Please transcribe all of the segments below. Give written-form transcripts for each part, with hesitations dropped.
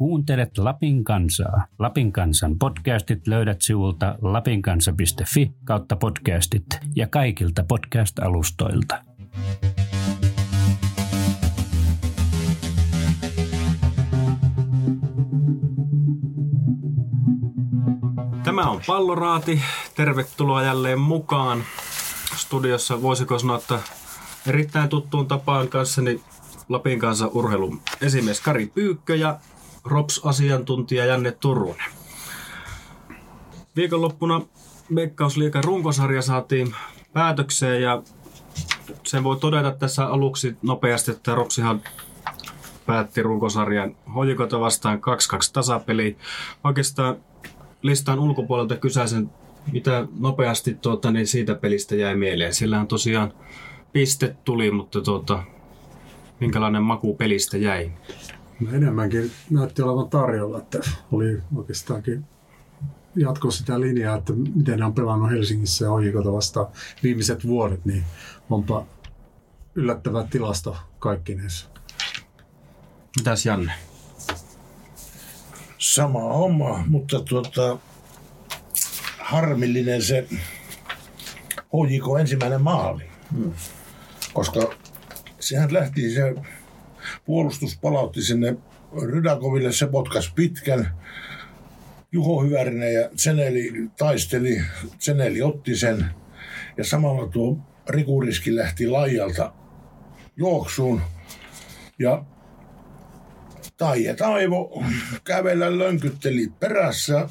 Kuuntelet Lapin kansaa. Lapin kansan podcastit löydät sivulta lapinkansa.fi kautta podcastit ja kaikilta podcast-alustoilta. Tämä on Palloraati. Tervetuloa jälleen mukaan. Studiossa voisiko sanoa, että erittäin tuttuun tapaan kanssani Lapin kansan urheilun esimies Kari Pyykkö ja RoPS-asiantuntija Janne Turunen. Viikonloppuna Veikkausliigan runkosarja saatiin päätökseen ja sen voi todeta tässä aluksi nopeasti, että RoPSihan päätti runkosarjan HJK:ta vastaan 2-2 tasapeli. Oikeastaan listan ulkopuolelta kysäisen, mitä nopeasti siitä pelistä jäi mieleen. Sillähän tosiaan piste tuli, mutta minkälainen maku pelistä jäi? No enemmänkin näytti olevan tarjolla, että oli oikeastaankin jatko sitä linjaa, että miten ne on pelannut Helsingissä ja HJK:ta vastaan viimeiset vuodet, niin onpa yllättävä tilasto kaikkinensa. Mitäs Janne? Sama homma, mutta harmillinen se HJK ensimmäinen maali, koska sehän lähti se puolustus palautti sinne Rydakoville, se potkas pitkän. Juho Hyvärinen ja Zeneli taisteli, Zeneli otti sen ja samalla tuo Rikuriski lähti laajalta juoksuun ja Taija Taivo kävellä lönkytteli perässä,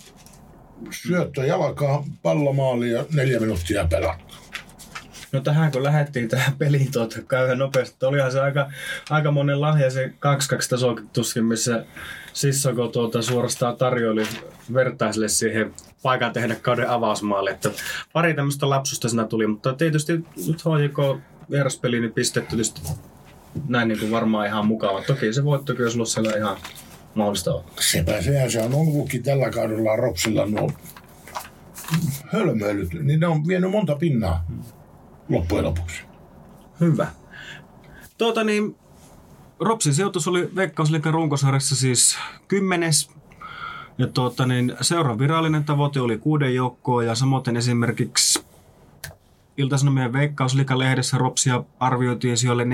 syöttö jalkaa, pallomaali ja 4 minuuttia pelattu. No tähän kun lähdettiin tähän peliin käydä nopeasti, olihan se aika monen lahja se 2-2 tasoituskin, missä Sissoko suorastaan tarjoili vertaiselle siihen paikan tehdä kauden avausmaali. Että pari tämmöistä lapsusta siinä tuli, mutta tietysti nyt HJK vieraspeliin niin pistetty tietysti näin niin kuin varmaan ihan mukava. Toki se voittokin olisi ollut siellä ihan mahdollista olla. Se on ollutkin tällä kaudella RoPSilla nuo hölmöilyt, niin ne on vienyt monta pinnaa. Loppujen lopuksi. Hyvä. RoPSin sijoitus oli Veikkausliigan runkosarjassa siis 10. Ja seuran virallinen tavoite oli 6 joukkoa ja samoin esimerkiksi Ilta-Sanomien Veikkausliigan lehdessä RoPSia arvioitiin sijoille 4-5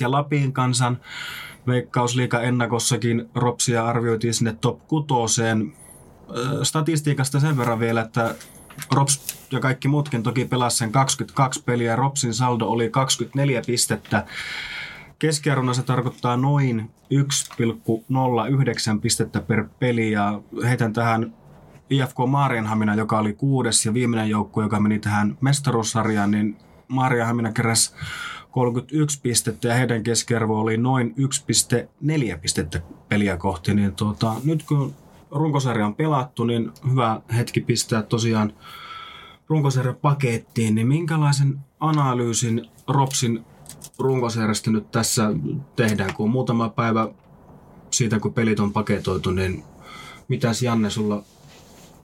ja Lapin kansan Veikkausliigan ennakossakin RoPSia arvioitiin sinne top 6:een. Statistiikasta sen verran vielä, että RoPS ja kaikki muutkin toki pelasi sen 22 peliä. RoPSin saldo oli 24 pistettä. Keskiarvona se tarkoittaa noin 1,09 pistettä per peli. Ja heitän tähän IFK Mariehamina, joka oli 6. ja viimeinen joukkue, joka meni tähän mestaruussarjaan, niin Mariehamina keräsi 31 pistettä ja heidän keskiarvo oli noin 1,4 pistettä peliä kohti. Niin nyt kun runkosarja on pelattu, niin hyvä hetki pistää tosiaan runkosarjan pakettiin, niin minkälaisen analyysin RoPSin runkosarjasta nyt tässä tehdään, kun muutama päivä siitä, kun pelit on paketoitu, niin mitäs Janne sulla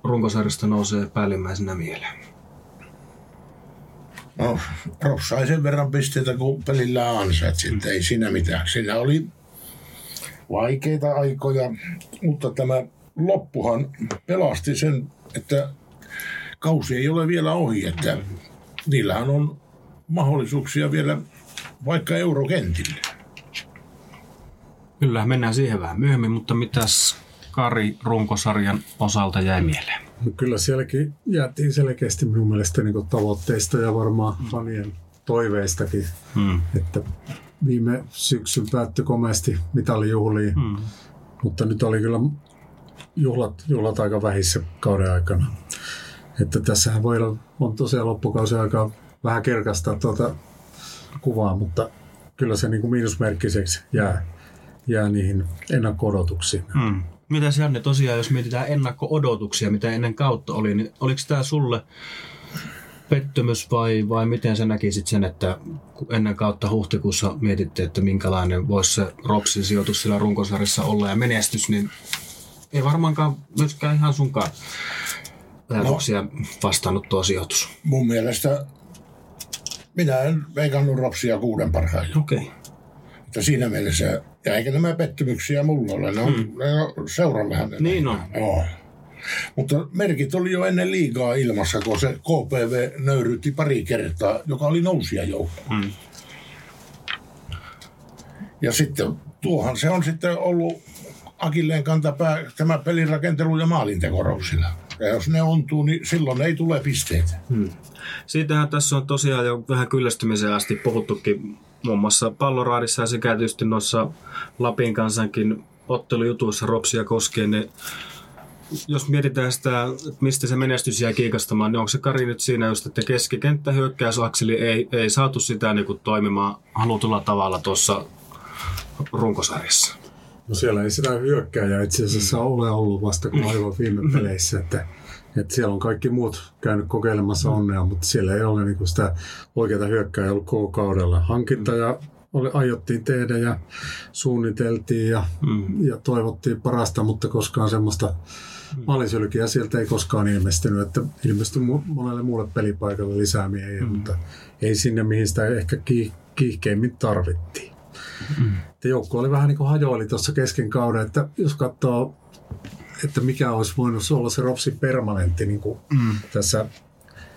runkosarjasta nousee päällimmäisenä mieleen? No, RoPS sai sen verran pisteitä, kun pelillä ansaitsi, ei siinä mitään. Sillä oli vaikeita aikoja, mutta tämä loppuhan pelasti sen, että kausi ei ole vielä ohi, että niillähän on mahdollisuuksia vielä vaikka eurokentille. Kyllä, mennään siihen vähän myöhemmin, mutta mitäs Kari runkosarjan osalta jäi mieleen? No kyllä sielläkin jäätiin selkeästi minun mielestä niin tavoitteista ja varmaan fanien toiveistakin, että viime syksyn päättyi komeasti mitalijuhliin, mutta nyt oli kyllä juhlat aika vähissä kauden aikana. Että tässähän voi olla, on tosiaan loppukausi aika vähän kirkastaa kuvaa, mutta kyllä se niin kuin miinusmerkkiseksi jää niihin ennakko-odotuksiin. Mitäs Janne, tosiaan jos mietitään ennakko-odotuksia, mitä ennen kautta oli, niin oliko tämä sulle pettymys vai miten sä näkisit sen, että ennen kautta huhtikuussa mietitte, että minkälainen voisi se RoPSin sijoitus siellä runkosarjassa olla ja menestys, niin ei varmaankaan myöskään ihan sunkaan ajatuksia vastannut tuo sijoitus. Mun mielestä minä en veikannut RoPSia 6 parhailla. Okei. Siinä mielessä Ja eikä nämä pettymyksiä mulla ole. Ne on seurallahan. Niin on. Joo. Mutta merkit oli jo ennen liigaa ilmassa, kun se KPV nöyrytti pari kertaa, joka oli nousijajoukko. Mm. Ja sitten tuohan se on sitten ollut akilleen kantapää tämä pelirakentelu ja maalintekorauksilla. Ja jos ne ontuu, niin silloin ei tule pisteitä. Hmm. Siitähän tässä on tosiaan jo vähän kyllästymiseen asti puhuttukin muun muassa Palloraadissa sekä tietysti noissa Lapin kansankin ottelujutuissa RoPSia koskien. Ne, jos mietitään sitä, mistä se menestys jää kiikastamaan, niin onko se Kari nyt siinä just, että keskikenttä hyökkäysakseli ei saatu sitä niin kuin toimimaan halutulla tavalla tuossa runkosarjassa? No siellä ei sitä hyökkääjää itse asiassa ole ollut vasta kuin aivan viime peleissä, että siellä on kaikki muut käynyt kokeilemassa onnea, mutta siellä ei ole niin sitä oikeaa hyökkääjää ollut koko kaudella. Hankintoja aiottiin tehdä ja suunniteltiin ja toivottiin parasta, mutta koskaan semmoista maalisylkiä sieltä ei koskaan ilmestynyt, että ilmestyi monelle muulle pelipaikalle lisää miehiä, mutta ei sinne mihin sitä ehkä kiihkeimmin tarvittiin. Joukko oli vähän niin kuin hajoili tuossa kesken kauden, että jos katsoo, että mikä olisi voinut olla se RoPSin permanentti niin kuin tässä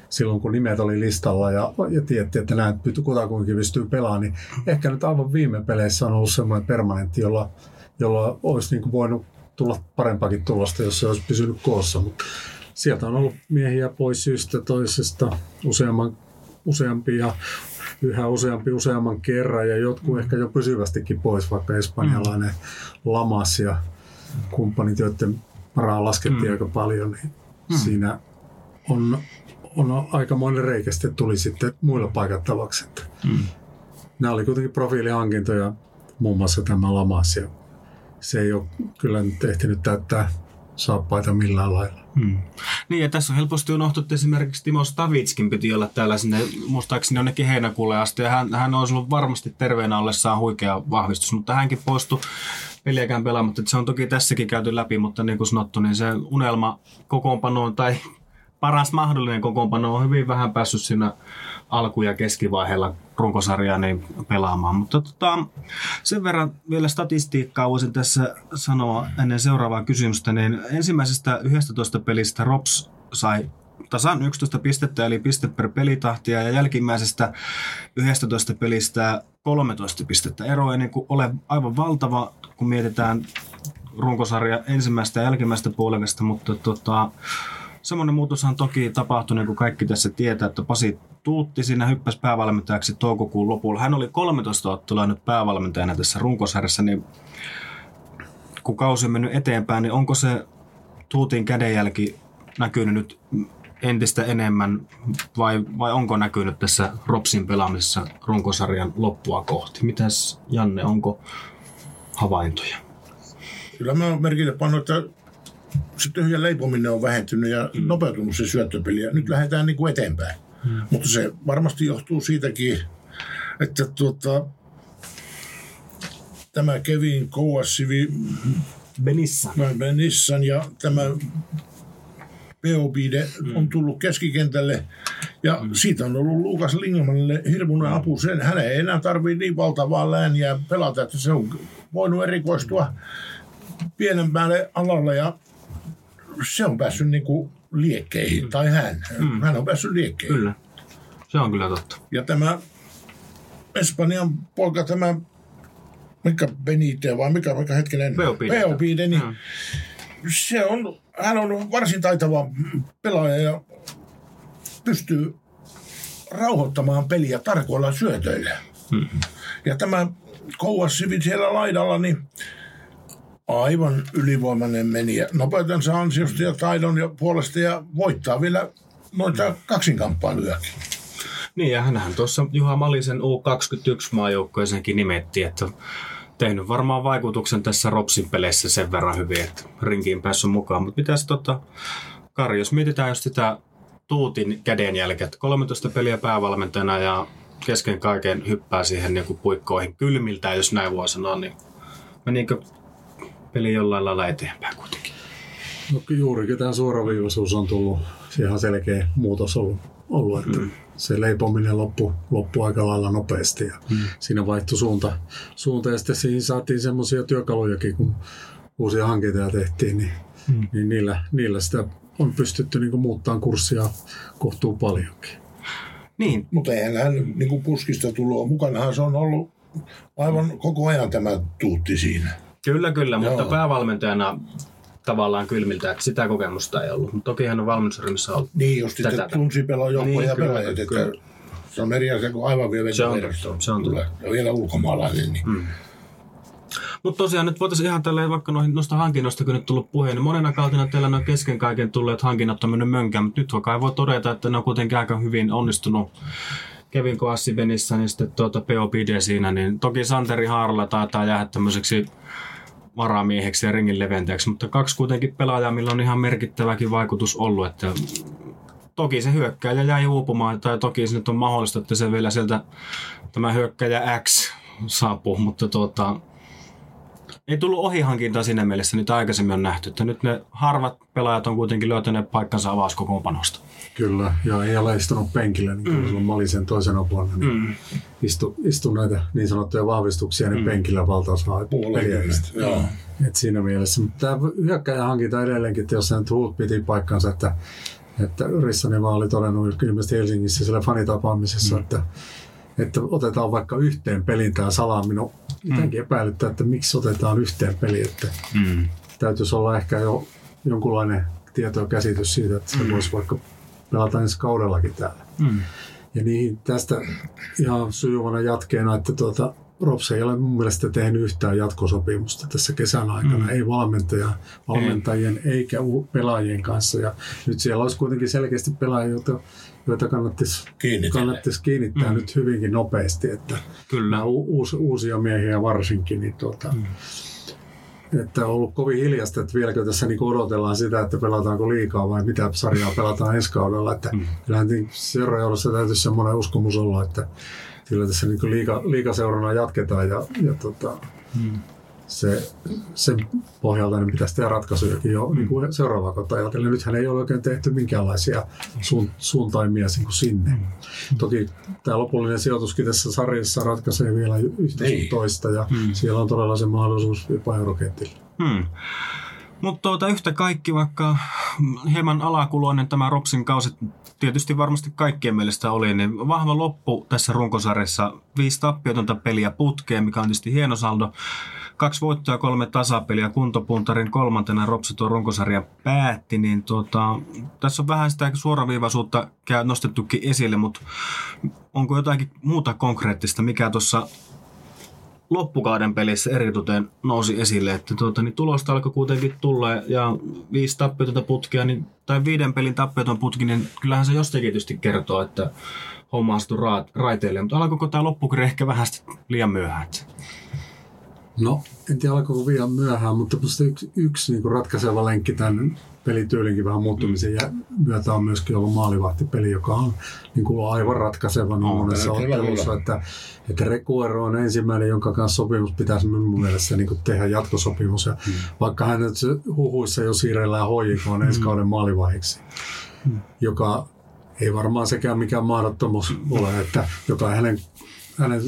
silloin, kun nimet oli listalla ja tiettiin, että nämä kutakuinkin pystyy pelaamaan, niin ehkä nyt aivan viime peleissä on ollut semmoinen permanentti, jolla olisi niin kuin voinut tulla parempakin tulosta, jos se olisi pysynyt koossa. Mutta sieltä on ollut miehiä pois syystä toisesta useampia. Yhä useamman kerran ja jotkut ehkä jo pysyvästikin pois, vaikka espanjalainen Lamas ja kumppanit, joiden varaa laskettiin aika paljon, niin siinä on aikamoinen reikä sitten tuli sitten muilla paikattavaksi. Nämä oli kuitenkin profiilihankintoja, muun muassa tämä Lamas, ja se ei ole kyllä nyt ehtinyt täyttää saappaita millään lailla. Niin ja tässä on helposti unohdettu esimerkiksi Timo Stavitskin piti olla täällä sinne, muistaakseni jonnekin heinäkuulle asti ja hän olisi ollut varmasti terveenä ollessaan huikea vahvistus, mutta hänkin poistui peliäkään pelaamatta. Se on toki tässäkin käyty läpi, mutta niin kuin sanottu, niin se unelma kokoonpanoon tai paras mahdollinen kokoonpano on hyvin vähän päässyt siinä alku- ja keskivaiheella runkosarjaa niin pelaamaan. Mutta sen verran vielä statistiikkaa voisin tässä sanoa ennen seuraavaa kysymystä. Niin ensimmäisestä 11 pelistä RoPS sai tasan 11 pistettä, eli piste per pelitahtia, ja jälkimmäisestä 11 pelistä 13 pistettä. Ero ei niin kuin ole aivan valtava, kun mietitään runkosarja ensimmäistä ja jälkimmäistä puolesta, mutta semmoinen muutoshan toki tapahtui, niin kuin kaikki tässä tietää, että Pasi Tuutti siinä hyppäsi päävalmentajaksi toukokuun lopulla. Hän oli 13 ottelua nyt päävalmentajana tässä runkosarjassa, niin kun kausi on mennyt eteenpäin, niin onko se Tuutin kädenjälki näkynyt nyt entistä enemmän vai onko näkynyt tässä RoPSin pelaamisessa runkosarjan loppua kohti? Mitäs Janne, onko havaintoja? Kyllä mä merkille pannut, että se tyhjä leipominen on vähentynyt ja nopeutunut se syöttöpeli ja nyt lähdetään niin kuin eteenpäin. Mutta se varmasti johtuu siitäkin, että tämä Kevin Kouassivi-Benissan ja tämä Beobide on tullut keskikentälle ja siitä on ollut Luukas Lingmanille hirmuinen apu. Sen hänen ei enää tarvitse niin valtavaa lääniä pelata, että se on voinut erikoistua pienemmälle alalle ja se on päässyt niinku liekkeihin, tai hän on päässyt liekkeihin. Kyllä, se on kyllä totta. Ja tämä Espanjan poika, tämä, mikä Benite vai mikä hetkinen? Beobide. Niin hän on varsin taitava pelaaja ja pystyy rauhoittamaan peliä tarkoilla syötöillä. Ja tämä Kouassivi siellä laidalla, niin aivan ylivoimainen meni ja nopeutensa ansiosta ja taidon ja puolesta ja voittaa vielä noita kaksinkamppailujakin. Niin ja hänhän tuossa Juha Malisen U21-maajoukkoisenkin nimettiin, että tehnyt varmaan vaikutuksen tässä RoPSin peleissä sen verran hyvin, että rinkiin päässyt mukaan. Mutta pitäisi Kari, jos mietitään just sitä Tuutin kädenjälkeä, 13 peliä päävalmentajana ja kesken kaiken hyppää siihen niin kuin puikkoihin kylmiltään, jos näin voi sanoa, niin menikö peli jollain lailla eteenpäin kuitenkin? No, juurikin tämä suoraviivaisuus on tullut ihan selkeä muutos ollut ollut, että se leipominen loppui aika lailla nopeasti ja siinä vaihtui suunta ja sitten siinä saatiin semmoisia työkalujakin, kun uusia hankintoja tehtiin, niin niillä sitä on pystytty niin kuin muuttamaan kurssia kohtuun paljonkin. Niin, mutta eihän niin puskista tuloa mukanahan, se on ollut aivan koko ajan tämä Tuutti siinä. Kyllä, mutta joo, päävalmentajana tavallaan kylmiltä, että sitä kokemusta ei ollut. Mutta toki hän on valmennusryhmässä ollut. Niin, jos sitä tunsi pelaajoukkoja pelaajat, että se on eri asia kuin aivan vielä verosta. Se on tullut. Ja vielä ulkomaalainen. Niin. Mutta tosiaan nyt voitaisiin ihan tälleen, vaikka noista hankinnoista, kun nyt tullut puheen, niin monena kautena teillä on kesken kaiken tulleet hankinnat on mennyt mönkään, mutta nyt vaikka ei voi todeta, että ne on kuitenkin aika hyvin onnistunut. Kevin Kouassivi-Benissan ja sitten P.O.P.D. siinä, niin toki Santeri Haaralla taitaa jäädä tämmöiseksi varamieheksi ja ringin leventäjäksi, mutta kaksi kuitenkin pelaajaa, millä on ihan merkittäväkin vaikutus ollut, että toki se hyökkääjä jäi uupumaan, tai toki se nyt on mahdollista, että se vielä sieltä tämä hyökkääjä X saapuu, mutta ei tullut ohihankintaa siinä mielessä, nyt aikaisemmin on nähty, että nyt ne harvat pelaajat on kuitenkin löytäneet paikkansa avauskokoonpanosta. Kyllä, ja ei ole istunut penkillä, niin kuin silloin Malisen toisena vuonna, niin istui näitä niin sanottuja vahvistuksia, niin penkillä valtaosaa peliäistä. Siinä mielessä, mutta tämä hyökkäjä hankinta edelleenkin, että jos sen Tuut piti paikkansa, että Rissanen vaan oli todennut ilmeisesti Helsingissä siellä fanitapaamisessa, että otetaan vaikka yhteen pelin tämä salaaminen. Jotenkin epäilyttää, että miksi otetaan yhteen peliin, että täytyisi olla ehkä jo jonkunlainen tieto ja käsitys siitä, että se voisi vaikka pelata ensi kaudellakin täällä. Ja niin tästä ihan sujuvana jatkeena, että RoPS ei ole mun mielestä tehnyt yhtään jatkosopimusta tässä kesän aikana, ei valmentajien eikä pelaajien kanssa. Ja nyt siellä olisi kuitenkin selkeästi pelaajia, joita kannattaisi kiinnittää nyt hyvinkin nopeasti, että kyllä uusia miehiä varsinkin, niin että on ollut kovin hiljaista, että vieläkö tässä niin odotellaan sitä, että pelataanko liikaa vai mitä sarjaa pelataan ensi kaudella, että kyllähän seuraajoudossa täytyisi semmoinen uskomus olla, että kyllä tässä niin liigaseurana jatketaan ja sen pohjalta niin pitäisi tehdä ratkaisujakin jo niin kuin seuraavaa kautta ajatellen. Nythän ei ole oikein tehty minkäänlaisia suuntaimia sinne. Toki tämä lopullinen sijoituskin tässä sarjassa ratkaisee vielä yhtä sun toista ja siellä on todella se mahdollisuus jopa eurokentille. Mutta yhtä kaikki, vaikka hieman alakuloinen tämä RoPSin kausi tietysti varmasti kaikkien mielestä oli, niin vahva loppu tässä runkosarjassa. 5 tappiotonta peliä putkeen, mikä on tietysti hieno saldo. 2 voittoa ja 3 tasapeliä. Kuntopuntarin 3. RoPS tuo runkosarja päätti. Niin tässä on vähän sitä suoraviivaisuutta nostettukin esille, mutta onko jotakin muuta konkreettista, mikä tuossa loppukauden pelissä eritoten nousi esille, että tulosta alkoi kuitenkin tulla ja 5 tappiotonta putkea, niin, tai 5 pelin tappioton putki, niin kyllähän se jostakin tietysti kertoo, että homma astui raiteille, mutta alkoiko tämä loppukirja ehkä vähän liian myöhään? No, en tiedä alkoiko liian myöhään, mutta yksi niin kuin ratkaiseva lenkki tämän pelityylinkin vähän muuttumisen myötä on myöskin ollut maalivahtipeli, joka on niin kuin aivan ratkaiseva monessa ottelussa. Että Rekuero on ensimmäinen, jonka kanssa sopimus pitäisi minun mielestä niin kuin tehdä jatkosopimus. Ja vaikka hän nyt huhuissa jo siirrellään HJK:n ensi kauden maalivahdiksi, joka ei varmaan sekään mikään mahdottomuus ole, että joka hänen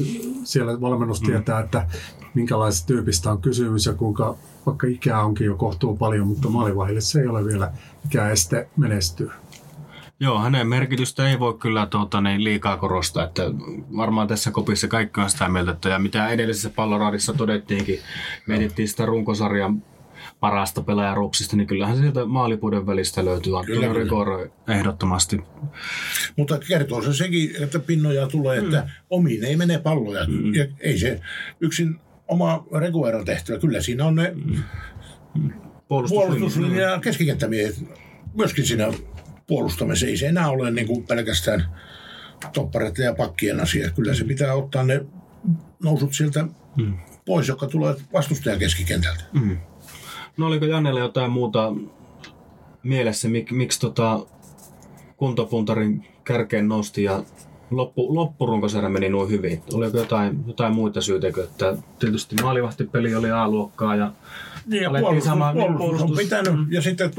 siellä valmennus tietää, että minkälaisesta tyypistä on kysymys ja kuinka, vaikka ikää onkin jo kohtuu paljon, mutta maalivahdille se ei ole vielä mikään este menestyä. Joo, hänen merkitystä ei voi kyllä liikaa korostaa, että varmaan tässä kopissa kaikki on sitä mieltä, että ja mitä edellisessä Palloraadissa todettiinkin, mietittiin sitä runkosarjan parasta pelaaja RoPSista, niin kyllähän sieltä maalipuiden välistä löytyy Rekuero ehdottomasti. Mutta kertoo se sekin, että pinnoja tulee, että omiin ei mene palloja, ja ei se yksin oma Rekueron tehtävä. Kyllä siinä on ne puolustuslinja ja keskikenttämiehet myöskin siinä puolustamisessa. Ei se enää ole niin kuin pelkästään toppareiden ja pakkien asia. Kyllä se pitää ottaa ne nousut sieltä pois, jotka tulee vastustajan keskikentältä. No oliko Jannelle jotain muuta mielessä, miksi kuntopuntarin kärkeen nosti ja loppurunkosarja meni noin hyvin? Oliko jotain muita syytä, että tietysti maalivahtipeli oli A-luokkaa ja puolustus on pitänyt. Ja sitten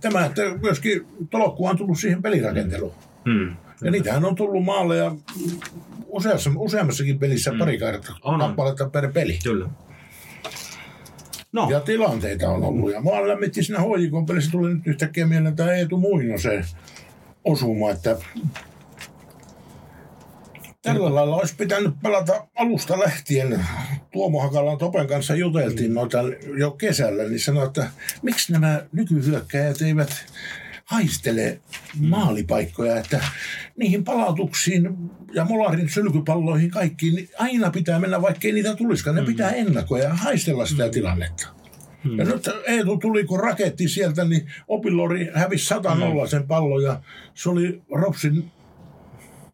tämä, että myöskin tolokku on tullut siihen pelirakenteluun. Ja niitähän on tullut maaleja useammassakin pelissä pari kappaletta per peli. Kyllä. No. Ja tilanteita on ollut. Ja maan lämmitti siinä HJK-pelissä, tuli nyt yhtäkkiä mieleen tämä Eetu Muinosen osuma, että tällä lailla olisi pitänyt pelata alusta lähtien. Tuomo Hakalan Topen kanssa juteltiin noita jo kesällä, niin sanoi, että miksi nämä nykyhyökkäjät eivät haistele maalipaikkoja, että niihin palautuksiin ja molarin sylkypalloihin kaikkiin niin aina pitää mennä, vaikkei niitä tulisikaan. Ne pitää ennakoida ja haistella sitä tilannetta. Ja nyt Eetu tuli, kun raketti sieltä, niin Opilori hävisi 100-0 sen pallon ja se oli RoPSin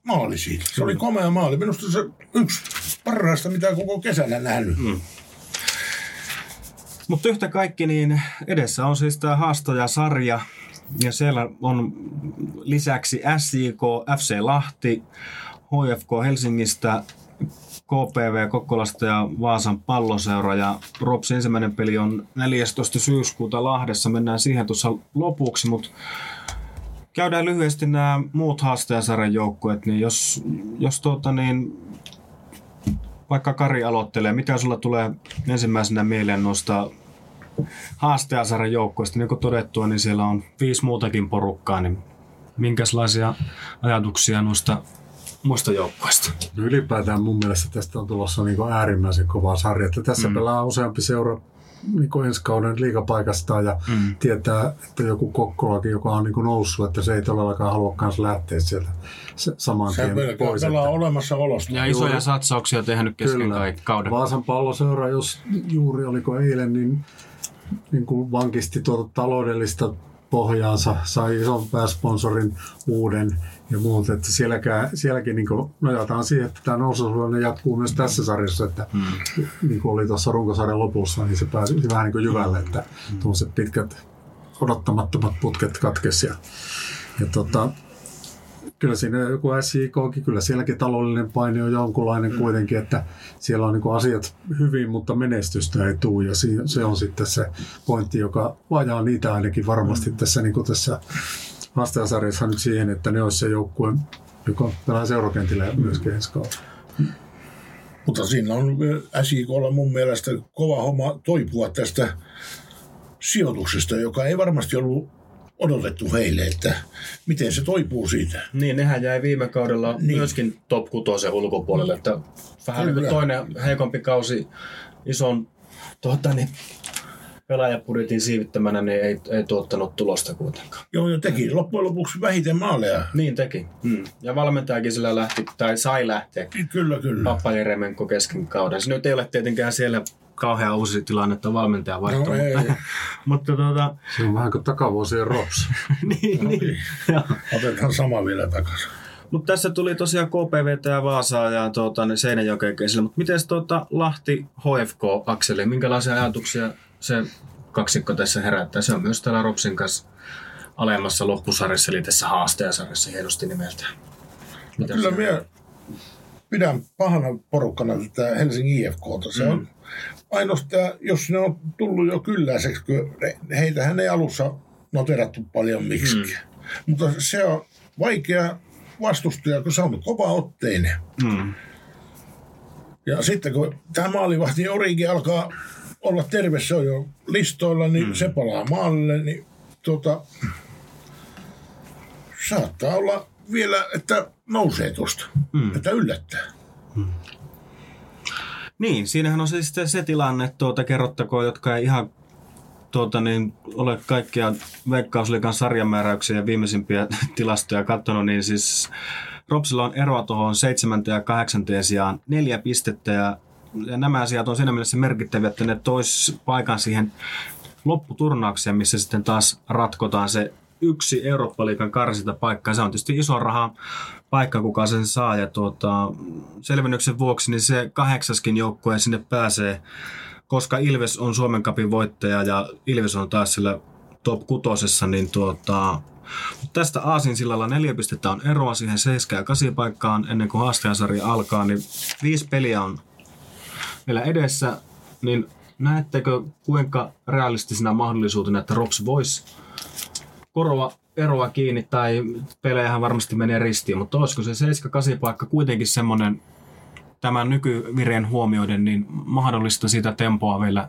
maali siitä. Se oli komea maali. Minusta se yksi parasta, mitä koko kesänä nähnyt. Mutta yhtä kaikki, niin edessä on siis tämä haastajasarja. Ja siellä on lisäksi SJK, FC Lahti, HIFK Helsingistä, KPV Kokkolasta ja Vaasan Palloseura. Ja RoPSin ensimmäinen peli on 14. syyskuuta Lahdessa. Mennään siihen tuossa lopuksi, mutta käydään lyhyesti nämä muut haastajasarjan joukkueet. Niin jos vaikka Kari aloittelee, mitä sulla tulee ensimmäisenä mieleen noista haastajasarjan joukkueista? Niin kuin todettua, niin siellä on 5 muutakin porukkaa, niin minkälaisia ajatuksia noista muista joukkueista? Ylipäätään mun mielestä tästä on tulossa niin kuin äärimmäisen kovaa sarja. Että tässä pelaa useampi seura niin kuin ensi kauden liigapaikastaan ja tietää, että joku Kokkolakin, joka on niin kuin noussut, että se ei todellakaan halua kanssa lähteä sieltä saman tien pois. Se pelaa olemassa olosta. Ja isoja satsauksia tehnyt kesken kauden. Vaasan Palloseura, jos juuri oliko eilen, niin kuin vankisti tuota taloudellista pohjaansa, sai ison pääsponsorin uuden ja muuta. Että sielläkin niin kuin nojataan siihen, että tämä noususuunne jatkuu myös tässä sarjassa, että niin kuin oli tuossa runkosarjan lopussa, niin se pääsi vähän niin kuin jyvälle, että tuollaiset pitkät odottamattomat putket katkesi. Kyllä siinä joku SJKkin, kyllä sielläkin taloudellinen paine on jonkunlainen kuitenkin, että siellä on niin kuin asiat hyvin, mutta menestystä ei tule. Ja se on sitten se pointti, joka vajaa niitä ainakin varmasti tässä, niin kuin tässä haastajasarjassa nyt siihen, että ne olisi se joukkue, joka pelaa seurakentillä myöskin ensi kautta. Mutta siinä on SJK:lla mun mielestä kova homma toipua tästä sijoituksesta, joka ei varmasti ollut odotettu heille, että miten se toipuu siitä. Niin, nehän jäi viime kaudella myöskin top 6 ulkopuolelle, että vähän toinen heikompi kausi ison pelaajapudjetin siivittämänä, niin ei tuottanut tulosta kuitenkaan. Joo, ja teki loppujen lopuksi vähiten maaleja. Niin teki. Ja valmentajakin sillä lähti, tai sai lähteä. Kyllä. Papa Jeremenko kesken kauden. Se nyt ei ole tietenkään siellä kauhean uusi tilanne, että valmentaja vaihtuu. Mutta se on vähän kuin takavuosien RoPS. niin. Otetaan sama vielä takaisin. Mutta tässä tuli tosiaan KPV:tä ja Vaasaa ja Seinäjokeen esille. Mutta miten Lahti HFK-akseli? Minkälaisia ajatuksia se kaksikko tässä herättää? Se on myös täällä RoPSin kanssa alemmassa loppusarjassa, eli tässä haastajasarjassa hienosti nimeltään. No, kyllä minä pidän pahana porukkana tätä Helsingin IFK:ta. Se on ainoastaan, jos ne on tullut jo kylläiseksi, kun heitähän ei alussa noterattu paljon miksikään. Mutta se on vaikea vastustaja, kun se on kovaotteinen. Ja sitten kun tämä maalivahti Origi alkaa olla terve, se on jo listoilla, niin se palaa maalille, niin saattaa olla vielä, että nousee tuosta, että yllättää. Niin, siinähän on siis se tilanne, kerrottakoon, jotka ei ihan ole kaikkia Veikkausliigan sarjamääräyksiä ja viimeisimpiä tilastoja katsonut, niin siis RoPSilla on eroa tuohon 7. ja 8. sijaan 4 pistettä, ja nämä sijat on siinä mielessä merkittäviä, että ne tois paikan siihen lopputurnaukseen, missä sitten taas ratkotaan se yksi Eurooppa-liigan karsintapaikka. Se on tietysti iso raha paikka, kuka sen saa. Ja selvennyksen vuoksi niin se 8. joukkue sinne pääsee, koska Ilves on Suomen Cupin voittaja ja Ilves on taas sillä top 6:ssa. Niin tästä aasinsillalla 4 pistettä on eroa siihen 7. ja 8. paikkaan ennen kuin haastajasarja alkaa. Niin 5 peliä on meillä edessä. Niin näettekö kuinka realistisena mahdollisuutena, että RoPS voisi eroa kiinni tai pelejähän varmasti menee ristiin, mutta olisiko se 7-8 paikka kuitenkin semmoinen tämän nykyvireen huomioiden niin mahdollista sitä tempoa vielä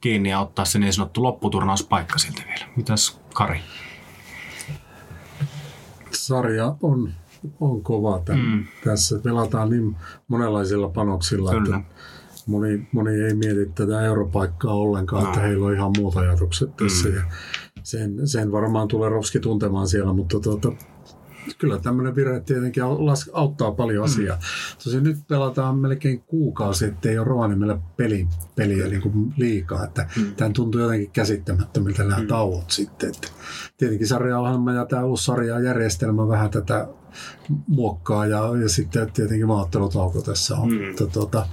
kiinni ja ottaa se niin sanottu lopputurnauspaikka siltä vielä. Mitäs Kari? Sarja on kova tässä. Pelataan niin monenlaisilla panoksilla, kyllä, että moni ei mieti tätä europaikkaa ollenkaan, että heillä on ihan muut ajatukset tässä. Ja sen varmaan tulee Rovski tuntemaan siellä, mutta kyllä tämmöinen virhe tietenkin auttaa paljon asiaa. Tosin nyt pelataan melkein kuukausi, ettei ole Rovaniemellä peliä niin kuin liikaa. Että tämän tuntuu jotenkin käsittämättömiltä nämä tauot sitten. Että tietenkin sarjaohjelma ja tämä uusi sarjajärjestelmä vähän tätä muokkaa ja sitten tietenkin maattelutauko tässä on. Mutta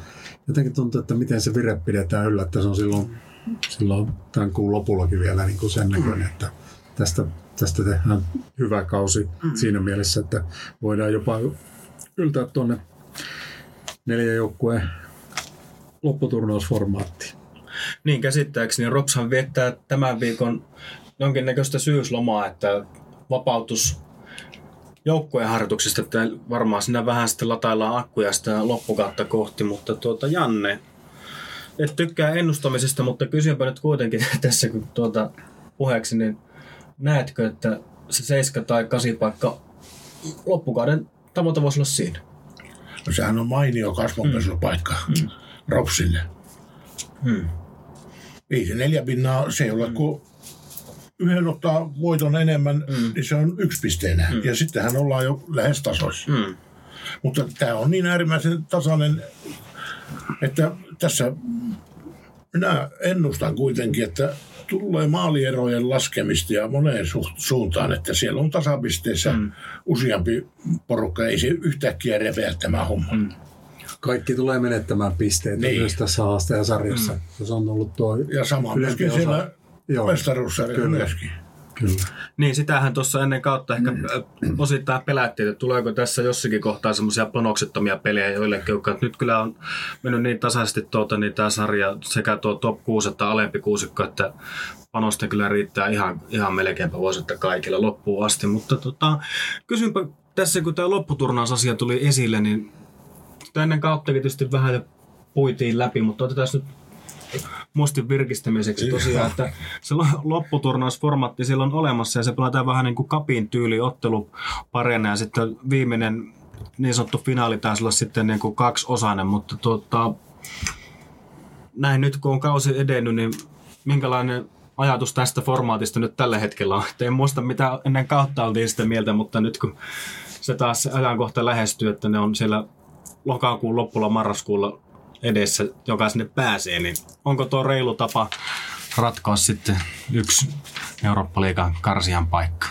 jotenkin tuntuu, että miten se vire pidetään yllä, että se on silloin tämän kuun lopullakin vielä niin kuin sen näköinen, että tästä tehdään hyvä kausi siinä mielessä, että voidaan jopa yltää tuonne 4 joukkueen lopputurnausformaattiin. Niin, käsittääkseni Ropshan viettää tämän viikon jonkinnäköistä syyslomaa, että vapautus joukkueen harjoituksista, että varmaan siinä vähän sitten lataillaan akkuja sitä loppukautta kohti, mutta Janne, et tykkää ennustamisesta, mutta kysynpä nyt kuitenkin tässä kun puheeksi, niin näetkö, että se 7 tai 8 paikka loppukauden tavoite voisi olla siinä? No sehän on mainio kasvonpesupaikka Ropsille. Ei se 4 pinnaa, se ei ole kuin yhden ottaa voiton enemmän, niin se on 1 pisteenä. Ja sittenhän ollaan jo lähes tasoissa. Mutta tämä on niin äärimmäisen tasainen, että tässä minä ennustan kuitenkin, että tulee maalierojen laskemista ja moneen suuntaan, että siellä on tasapisteissä useampi porukka, ei se yhtäkkiä repeä tämä homma. Kaikki tulee menettämään pisteitä myös tässä haastajasarjassa. Se on ollut tuo ja sama myöskin siellä mestaruussarjassa myöskin. Kyllä. Niin, sitähän tuossa ennen kautta ehkä osittain pelättiin, että tuleeko tässä jossakin kohtaa semmoisia panoksettomia pelejä joillekin, jotka nyt kyllä on mennyt niin tasaisesti niin tämä sarja sekä tuo top 6 että alempi kuusikko, että panosta kyllä riittää ihan melkeinpä vuosetta kaikilla loppuun asti. Mutta kysynpä tässä, kun tämä lopputurnausasia tuli esille, niin ennen kauttakin tietysti vähän jo puitiin läpi, mutta otetaan nyt muistin virkistämiseksi tosiaan, että se lopputurnausformaatti siellä on olemassa ja se pelataan vähän niin kuin kapin tyyli ottelupareina ja sitten viimeinen niin sanottu finaali taisi olla sitten niin kuin 2-osainen, mutta näin nyt kun on kausi edennyt, niin minkälainen ajatus tästä formaatista nyt tällä hetkellä on? En muista mitä ennen kautta oltiin sitä mieltä, mutta nyt kun se taas ajankohta lähestyy, että ne on siellä lokakuun loppulla marraskuulla edessä, joka sinne pääsee, niin onko tuo reilu tapa ratkoa sitten 1 Eurooppa-liigan karsian paikka?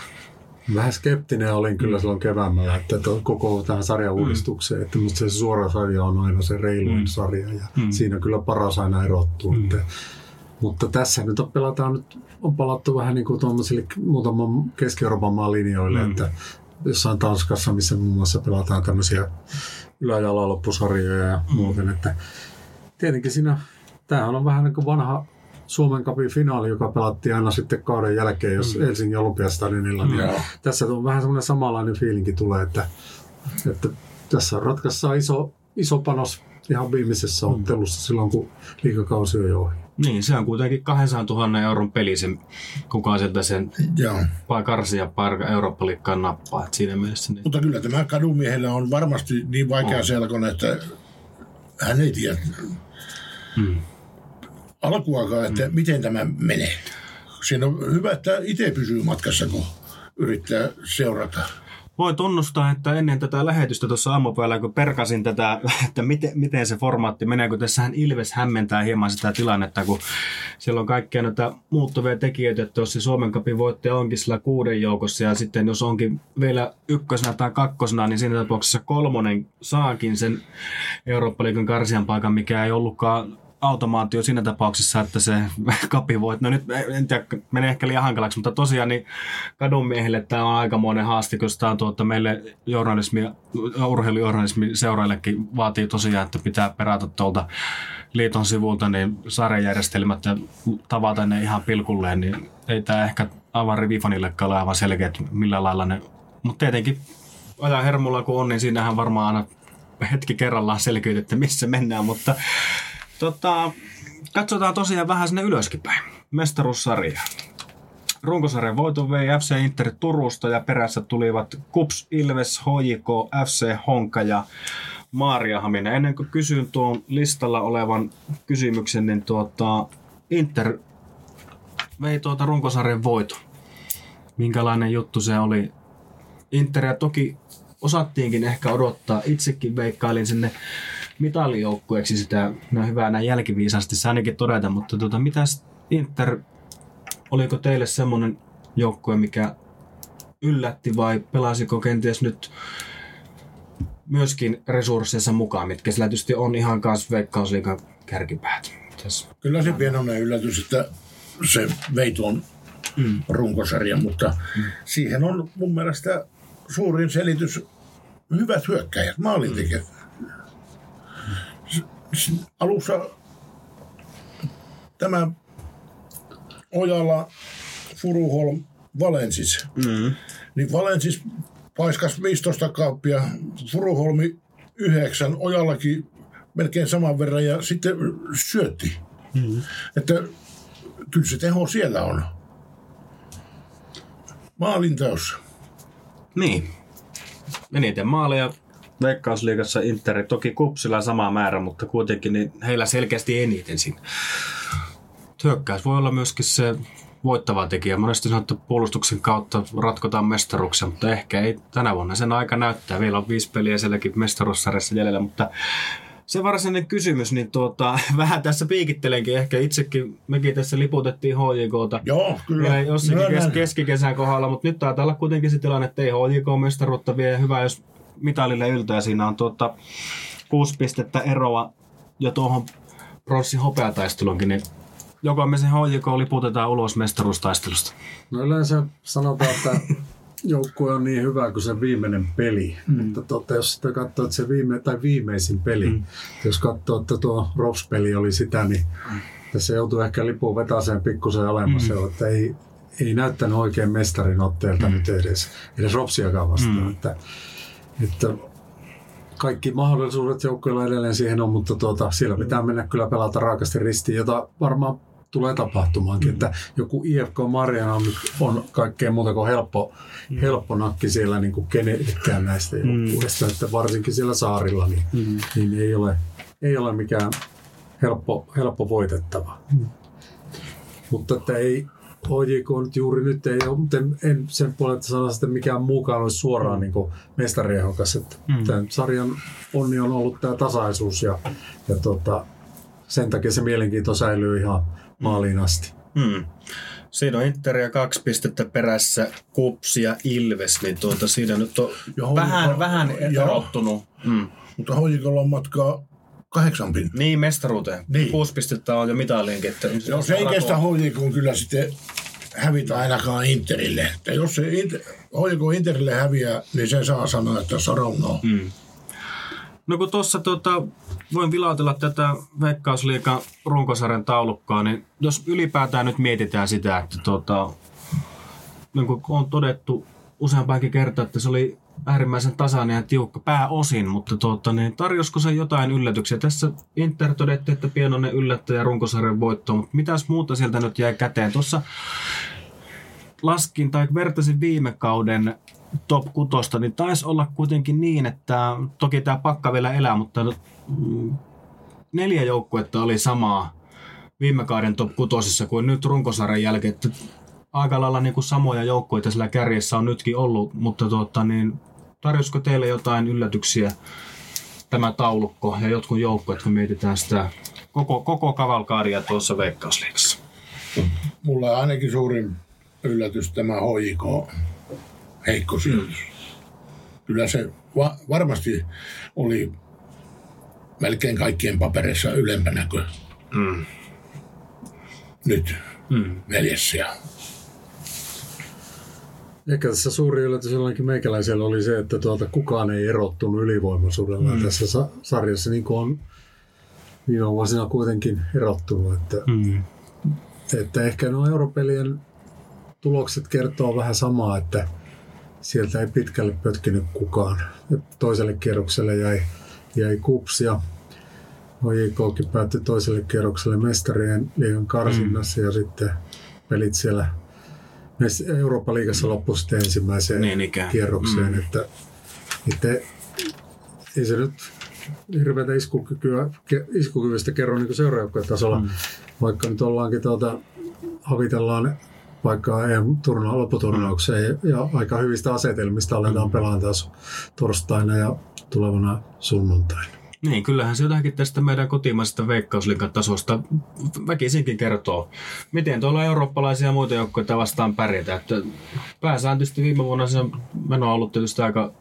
Vähän skeptinen olin kyllä silloin keväämällä, että koko tähän sarjauudistukseen, että musta se suora sarja on aina se reiluin sarja ja siinä kyllä paras aina erottuu. Mutta tässä nyt on palattu vähän niin kuin tuollaisille muutaman Keski-Euroopan maalinjoille, että jossain Tanskassa, missä muun muassa pelataan tämmöisiä ylä- ja ala-loppusarjoja ja muuten, että tietenkin siinä, tämähän on vähän niin kuin vanha Suomen Cupin finaali, joka pelattiin aina sitten kauden jälkeen, jos Helsingin Olympiastadionilla, niin tässä on vähän semmoinen samanlainen fiilinki tulee, että tässä ratkaistaan iso panos ihan viimeisessä ottelussa silloin, kun liigakausi on jo ohi. Niin, se on kuitenkin 200,000 euron peli, kukaan sieltä sen karsia Eurooppa-liikkaan nappaa. Siinä mielessä, niin. Mutta kyllä tämä kadumiehellä on varmasti niin vaikea selkoinen, että hän ei tiedä alkuakaan, että miten tämä menee. Siinä on hyvä, että itse pysyy matkassa, kun yrittää seurata. Voi tunnustaa, että ennen tätä lähetystä tuossa aamupäivällä, kun perkasin tätä, että miten se formaatti menee, kun tässähän Ilves hämmentää hieman sitä tilannetta, kun siellä on kaikkia näitä muuttuvia tekijöitä, että jos se Suomen Cupin voittaja onkin sillä 6 joukossa ja sitten jos onkin vielä 1 tai 2, niin siinä tapauksessa 3 saakin sen Eurooppa-liigan karsian paikan, mikä ei ollutkaan automaatio siinä tapauksessa, että se kapi voi. No nyt en tiedä, menee ehkä liian hankalaksi, mutta tosiaan niin kadunmiehille tämä on aikamoinen haaste, koska tämä on meille urheilujournalismin seuraillekin vaatii tosiaan, että pitää perata tuolta liiton sivulta niin sarjajärjestelmät ja tavata ne ihan pilkulleen, niin ei tämä ehkä aivan rivifanillekaan ole aivan selkeä, että millä lailla ne... Mutta tietenkin ajan hermolla kun on, niin siinähän varmaan aina hetki kerrallaan selkeyt, että missä mennään, mutta katsotaan tosiaan vähän sinne ylöskin päin. Mestaruussarja. Runkosarjan voiton vei FC Inter Turusta ja perässä tulivat Kups, Ilves, HJK, FC Honka ja Mariehamina. Ennen kuin kysyn tuon listalla olevan kysymyksen, niin Inter vei runkosarjan voiton. Minkälainen juttu se oli? Interia toki osattiinkin ehkä odottaa. Itsekin veikkailin sinne mitalijoukkueeksi sitä. No hyvä näin jälkiviisaasti se ainakin todeta, mutta mitäs Inter... Oliko teille semmoinen joukkue, mikä yllätti vai pelasiko kenties nyt myöskin resursseissa mukaan, mitkä sillä tietysti on ihan kanssa Veikkausliigan kärkipäät? Mitäs? Kyllä se pienoinen yllätys, että se vei tuon runkosarjan, mutta siihen on mun mielestä suurin selitys hyvät hyökkäjät, maalintekijät. Alussa tämä... Ojala, Furuholm, Valensis. Mm-hmm. Niin Valensis paiskasi 15 kaappia, Furuholmi 9, Ojallakin melkein saman verran ja sitten syötti. Mm-hmm. Että kyllä se teho siellä on. Maalintaus. Niin. Eniten maaleja Veikkausliigassa Interi. Toki Kupsilla sama määrä, mutta kuitenkin niin heillä selkeästi eniten siinä. Hyökkäys voi olla myöskin se voittava tekijä. Monesti sanottu puolustuksen kautta ratkotaan mestaruuksia, mutta ehkä ei tänä vuonna. Sen aika näyttää. Meillä on 5 peliä sielläkin mestaruussarjassa jäljellä, mutta se varsinainen kysymys, niin vähän tässä piikittelenkin. Ehkä itsekin, mekin tässä liputettiin HJK:ta. Joo, kyllä. Jossakin keskikesän kohdalla, mutta nyt taitaa olla kuitenkin se tilanne, että ei HJK-mestaruutta vie. Hyvä, jos mitalille yltää. Siinä on 6 pistettä eroa ja tuohon pronssin hopeataistelunkin, niin joko me sen HJK liputetaan ulos mestaruustaistelusta? No yleensä sanotaan, että joukkue on niin hyvä kuin se viimeinen peli. Mutta jos sitä katsoo, että se viimeisin peli, jos katsoo, että tuo RoPS-peli oli sitä, niin tässä joutuu ehkä lipuun vetäseen pikkusen alemmas. Että ei näyttänyt oikein mestarin otteelta nyt edes RoPSiakaan vastaan. Että kaikki mahdollisuudet joukkueilla edelleen siihen on, mutta siellä pitää mennä kyllä pelata raakasti ristiin, jota varmaan tulee tapahtumaankin, että joku IFK Mariehamina on kaikkea muuta kuin helppo nakki siellä niin kuin kenellekään näistä joukkueista, että varsinkin siellä saarilla niin ei ole mikään helppo voitettava. Mutta että ei HJK nyt juuri nyt ei ole, mutta en sen puolella sanoa, että mikään muukaan olisi suoraan niin kuin mestarien hokas. Tämän sarjan onni on ollut tämä tasaisuus ja sen takia se mielenkiinto säilyy ihan maaliin asti. Siinä on Interia 2 pistettä perässä, Kups ja Ilves, niin siinä nyt on vähän erottunut. Mutta HJK:lla on matkaa 8 pinnaa. Niin, mestaruuteen. Niin. 6 pistettä on jo mitaliinkin. Joo, se ei kestä HJK:n kyllä sitten hävitä ainakaan Interille. Että jos se HJK Interille häviää, niin se saa sanoa, että saronoo. No kun tuossa voin vilautella tätä Veikkausliigan runkosarjan taulukkaa, niin jos ylipäätään nyt mietitään sitä, että niin kuin on todettu useampaankin kertaa, että se oli äärimmäisen tasainen ja tiukka pääosin, mutta tarjosko se jotain yllätyksiä? Tässä Inter todettiin, että pienoinen yllättäjä runkosarjan voitto, mutta mitäs muuta sieltä nyt jäi käteen? Tuossa laskin tai vertasin viime kauden top 6, niin taisi olla kuitenkin niin, että toki tämä pakka vielä elää, mutta 4 joukkuetta oli samaa viime kauden top 6 kuin nyt runkosarjan jälkeen. Aika lailla niin kuin samoja joukkoja sillä kärjessä on nytkin ollut, mutta tarjosko teille jotain yllätyksiä tämä taulukko ja jotkut joukkoja, kun mietitään sitä koko kavalkaaria tuossa Veikkausliigassa? Mulla on ainakin suurin yllätys tämä HJK heikko sijoitus. Kyllä se varmasti oli melkein kaikkien paperissa ylempänä kuin nyt 4. Ehkä tässä suuri yllätys jollakin meikäläisellä oli se, että kukaan ei erottunut ylivoimaisuudella tässä sarjassa, niin kuin on viime vuosina kuitenkin erottunut. Että ehkä nuo europelien tulokset kertoo vähän samaa, että sieltä ei pitkälle pötkinyt kukaan. Toiselle kierrokselle jäi Kups ja HJKkin päättyi toiselle kierrokselle mestarien liigan karsinnassa ja sitten pelit siellä Eurooppa-liigassa loppui sitten ensimmäiseen kierrokseen. Että itse ei se nyt hirveätä iskukyvystä kerro niin seuraajoukkojen tasolla, vaikka nyt ollaankin havitellaan vaikka lopputurnaukseen ja aika hyvistä asetelmista aletaan pelaamaan taas torstaina ja tulevana sunnuntaina. Niin, kyllähän se jotakin tästä meidän kotimaisesta Veikkausliigan tasosta väkisinkin kertoo. Miten tuolla eurooppalaisia ja muita joukkoja vastaan pärjätään? Pääsääntöisesti viime vuonna se meno on ollut tietysti aika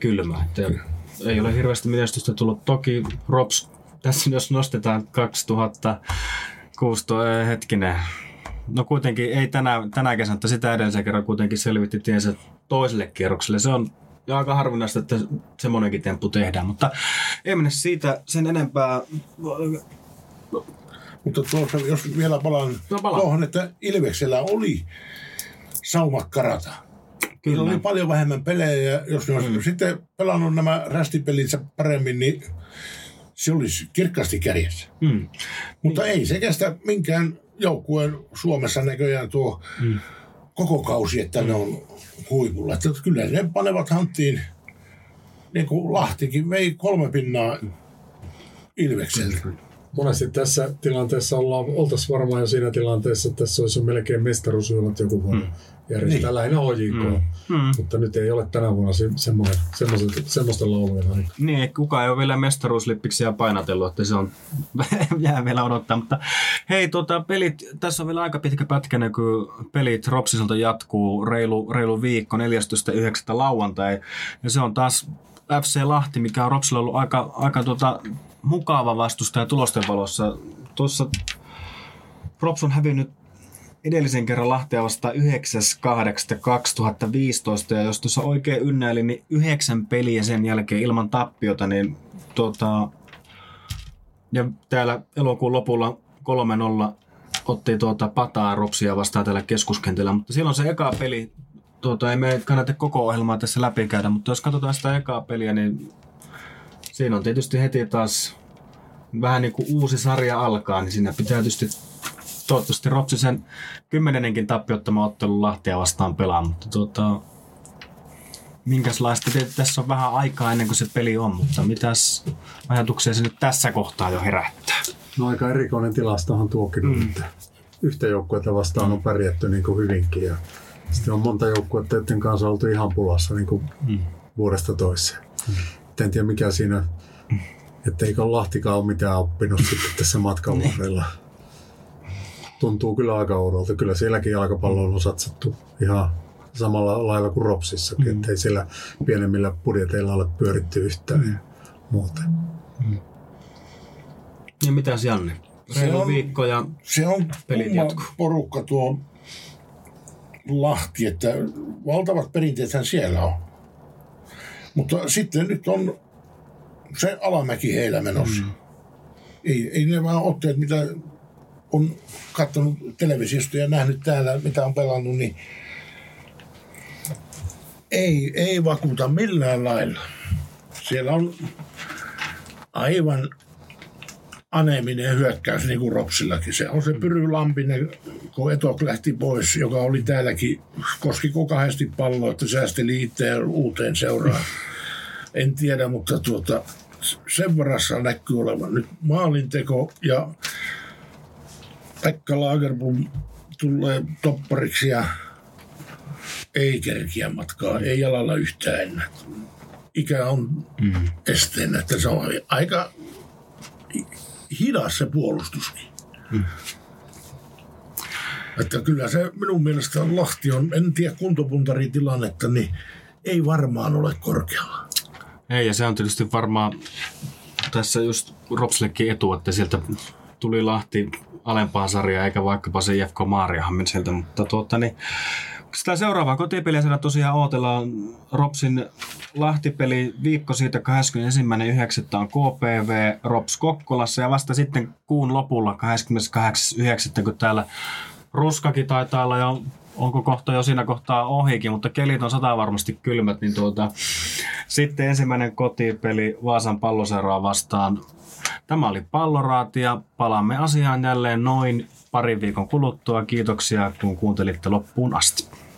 kylmää. Että ei ole hirveästi menestystä tullut. Toki RoPS, tässä jos nostetaan 2016 hetkinen. No kuitenkin ei tänä kesänä, mutta sitä edellisen kerran kuitenkin selvitti tiensä toiselle kierrokselle. Se on aika harvinaista, että semmoinenkin temppu tehdään, mutta ei mene siitä sen enempää. Mutta tuossa, jos vielä palaan tuohon, että Ilveksellä oli saumakarata. Kyllä oli paljon vähemmän pelejä ja jos ne olisi sitten pelannut nämä rästipelinsä paremmin, niin se olisi kirkkaasti kärjessä. Mutta ei se kestä minkään joukkueen Suomessa näköjään tuo koko kausi, että ne on huipulla. Että kyllä ne panevat hanttiin, niin kuin Lahtikin vei 3 pinnaa Ilvekseltä. Monesti tässä tilanteessa oltaisiin varmaan jo siinä tilanteessa, että tässä olisi melkein mestaruusjuhlat joku vuonna järjestää lähinnä HJK. Mutta nyt ei ole tänä vuonna semmoista laulujen aikaa. Niin, kukaan ei ole vielä mestaruuslippiksiä painatellut, että se on jää vielä odottaa. Mutta hei, pelit, tässä on vielä aika pitkä pätkä, kun pelit RoPSiselta jatkuu reilu viikko, 14.9. lauantai. Ja se on taas FC Lahti, mikä on RoPSilla ollut aika mukava vastustaja tulosten valossa. Tuossa RoPS on hävinnyt edellisen kerran Lahtia vastaan 9.8.2015, ja jos tuossa oikein ynnäili, niin 9 peliä sen jälkeen ilman tappiota, niin ja täällä elokuun lopulla 3-0 otti pataa RoPSia vastaan täällä keskuskentällä, mutta siellä on se eka peli, ei me kannata koko ohjelmaa tässä läpikäydä, mutta jos katsotaan sitä ekaa peliä, niin siinä on tietysti heti taas vähän niin kuin uusi sarja alkaa, niin siinä pitää tietysti toivottavasti RoPS sen 10. tappiottama ottelun Lahtia vastaan pelaa, mutta minkälaista tässä on vähän aikaa ennen kuin se peli on, mutta mitäs ajatuksia se nyt tässä kohtaa jo herättää? No aika erikoinen tilastohan tuokin on, että yhtä joukkuetta vastaan on pärjätty niin kuin hyvinkin ja sitten on monta joukkuetta, joiden kanssa oltu ihan pulassa niin kuin vuodesta toiseen. En tiedä mikä siinä, että eikö Lahtikaan ole mitään oppinut sitten tässä matkan varrella. Tuntuu kyllä aika oudolta. Kyllä sielläkin jalkapalloon on satsattu ihan samalla lailla kuin RoPSissakin, ettei siellä pienemmillä budjeteilla ole pyöritty yhtään ja muuta. Ja mitäs Janne? Reilu viikko ja pelit jatkuu. Se on porukka tuo Lahti, että valtavat perinteethän siellä on. Mutta sitten nyt on se alamäki heillä menossa. Ei ne vaan otteet, mitä on katsonut televisiosta ja nähnyt täällä, mitä on pelannut, niin ei vakuuta millään lailla. Siellä on aivan aneeminen hyökkäys, niin kuin RoPSillakin. Se on se Pyry Lampinen, kun Etok lähti pois, joka oli täälläkin, koski kahdesti palloa, että säästeli itseään uuteen seuraan. En tiedä, mutta sen varassa näkyy olevan nyt maalinteko ja Pekka Lagerblom tulee toppariksi ja ei kerkiä matkaa, ei jalalla yhtään enää. Ikä on esteenä, että se on aika hidas se puolustus. Että kyllä se minun mielestä Lahti on, en tiedä kuntopuntaritilannetta, niin ei varmaan ole korkealla. Ei, ja se on tietysti varmaan tässä just RoPSillekin etu, että sieltä tuli Lahti alempaan sarjaan, eikä vaikkapa se IFK Mariehamina sieltä, mutta sitä seuraavaa kotipeliä siellä tosiaan odotellaan. RoPSin Lahti-peli viikko siitä 21.9. on KPV RoPS Kokkolassa ja vasta sitten kuun lopulla 28.9. kun täällä ruskakin taitaa olla jo, onko kohta jo siinä kohtaa ohikin, mutta kelit on sataa varmasti kylmät. Niin Sitten ensimmäinen kotipeli Vaasan Palloseuraa vastaan. Tämä oli Palloraati ja palaamme asiaan jälleen noin parin viikon kuluttua. Kiitoksia kun kuuntelitte loppuun asti.